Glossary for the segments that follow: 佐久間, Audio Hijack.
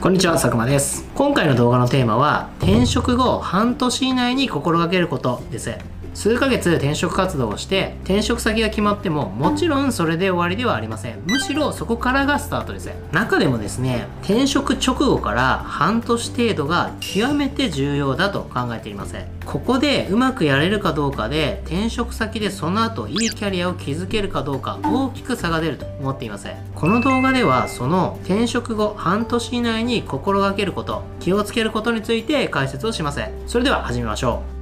こんにちは、佐久間です。今回の動画のテーマは転職後半年以内に心がけることです。数ヶ月転職活動をして転職先が決まってももちろんそれで終わりではありません。むしろそこからがスタートです。中でもですね、転職直後から半年程度が極めて重要だと考えています。ここでうまくやれるかどうかで転職先でその後いいキャリアを築けるかどうか大きく差が出ると思っています。この動画ではその転職後半年以内に心がけること、気をつけることについて解説をします。それでは始めましょう。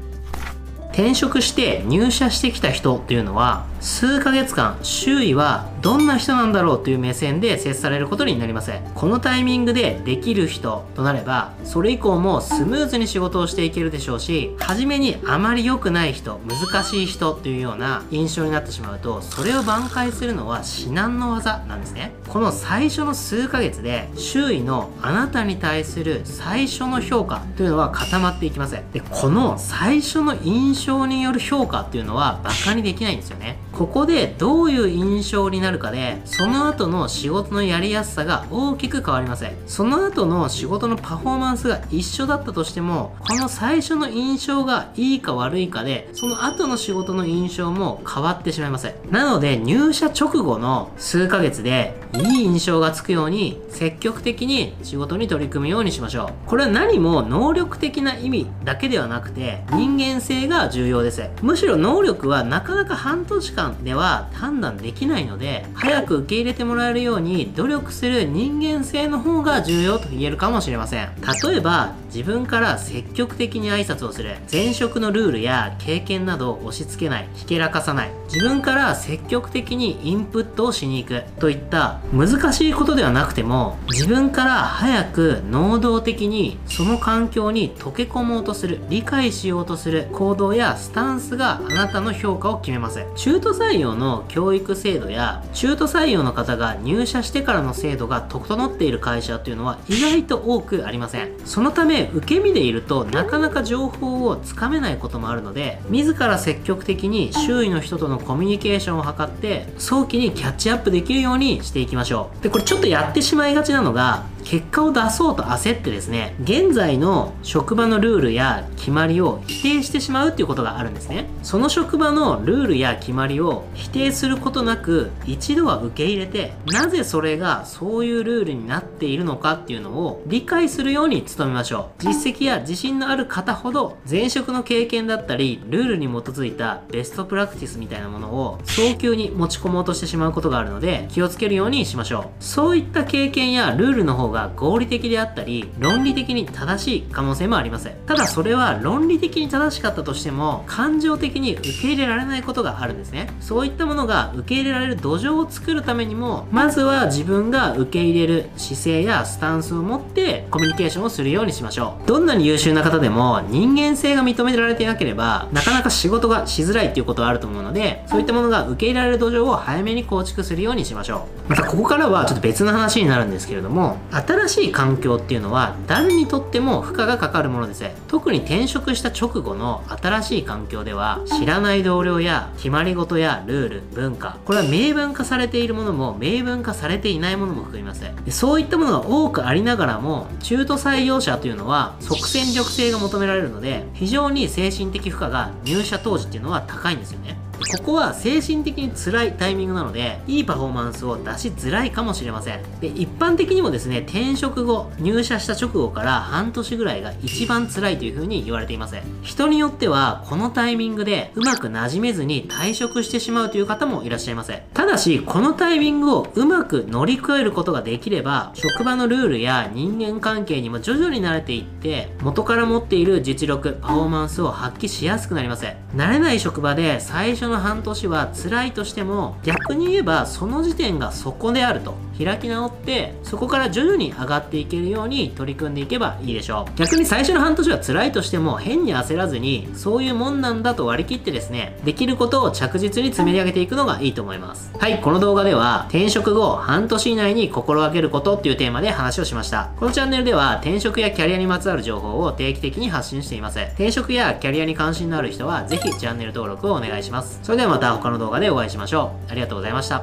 転職して入社してきた人というのは数ヶ月間周囲はどんな人なんだろうという目線で接されることになります。このタイミングでできる人となればそれ以降もスムーズに仕事をしていけるでしょうし、初めにあまり良くない人、難しい人というような印象になってしまうとそれを挽回するのは至難の技なんですね。この最初の数ヶ月で周囲のあなたに対する最初の評価というのは固まっていきます。で、この最初の印象による評価っていうのはバカにできないんですよね。ここでどういう印象になるかでその後の仕事のやりやすさが大きく変わります。その後の仕事のパフォーマンスが一緒だったとしてもこの最初の印象がいいか悪いかでその後の仕事の印象も変わってしまいます。なので入社直後の数ヶ月でいい印象がつくように積極的に仕事に取り組むようにしましょう。これは何も能力的な意味だけではなくて人間性が重要です。むしろ能力はなかなか半年間では判断できないので早く受け入れてもらえるように努力する人間性の方が重要と言えるかもしれません。例えば自分から積極的に挨拶をする、前職のルールや経験などを押し付けない、ひけらかさない、自分から積極的にインプットをしに行くといった難しいことではなくても自分から早く能動的にその環境に溶け込もうとする、理解しようとする行動やスタンスがあなたの評価を決めます。中途採用の教育制度や中途採用の方が入社してからの制度が整っている会社というのは意外と多くありません。そのため受け身でいるとなかなか情報をつかめないこともあるので自ら積極的に周囲の人とのコミュニケーションを図って早期にキャッチアップできるようにしていきましょう。で、これちょっとやってしまいがちなのが結果を出そうと焦ってですね、現在の職場のルールや決まりを否定してしまうっていうことがあるんですね。その職場のルールや決まりを否定することなく一度は受け入れて、なぜそれがそういうルールになっているのかっていうのを理解するように努めましょう。実績や自信のある方ほど前職の経験だったりルールに基づいたベストプラクティスみたいなものを早急に持ち込もうとしてしまうことがあるので気をつけるようにしましょう。そういった経験やルールの方が合理的であったり論理的に正しい可能性もあります。ただそれは論理的に正しかったとしても感情的に受け入れられないことがあるんですね。そういったものが受け入れられる土壌を作るためにもまずは自分が受け入れる姿勢やスタンスを持ってコミュニケーションをするようにしましょう。どんなに優秀な方でも人間性が認められていなければなかなか仕事がしづらいっていうことはあると思うのでそういったものが受け入れられる土壌を早めに構築するようにしましょう。またここからはちょっと別の話になるんですけれども、新しい環境っていうのは誰にとっても負荷がかかるものです。特に転職した直後の新しい環境では知らない同僚や決まり事やルール、文化、これは明文化されているものも明文化されていないものも含みます。で、そういったものが多くありながらも中途採用者というのは即戦力性が求められるので非常に精神的負荷が入社当時っていうのは高いんですよね。ここは精神的に辛いタイミングなのでいいパフォーマンスを出しづらいかもしれません。で、一般的にもですね、転職後入社した直後から半年ぐらいが一番辛いというふうに言われています。人によってはこのタイミングでうまく馴染めずに退職してしまうという方もいらっしゃいます。ただしこのタイミングをうまく乗り越えることができれば職場のルールや人間関係にも徐々に慣れていって元から持っている実力、パフォーマンスを発揮しやすくなります。慣れない職場で最初の半年は辛いとしても逆に言えばその時点がそこであると開き直ってそこから徐々に上がっていけるように取り組んでいけばいいでしょう。逆に最初の半年は辛いとしても変に焦らずにそういうもんなんだと割り切ってですね、できることを着実に積み上げていくのがいいと思います。はい、この動画では転職後半年以内に心がけることっていうテーマで話をしました。このチャンネルでは転職やキャリアにまつわる情報を定期的に発信しています。転職やキャリアに関心のある人はぜひチャンネル登録をお願いします。それではまた他の動画でお会いしましょう。ありがとうございました。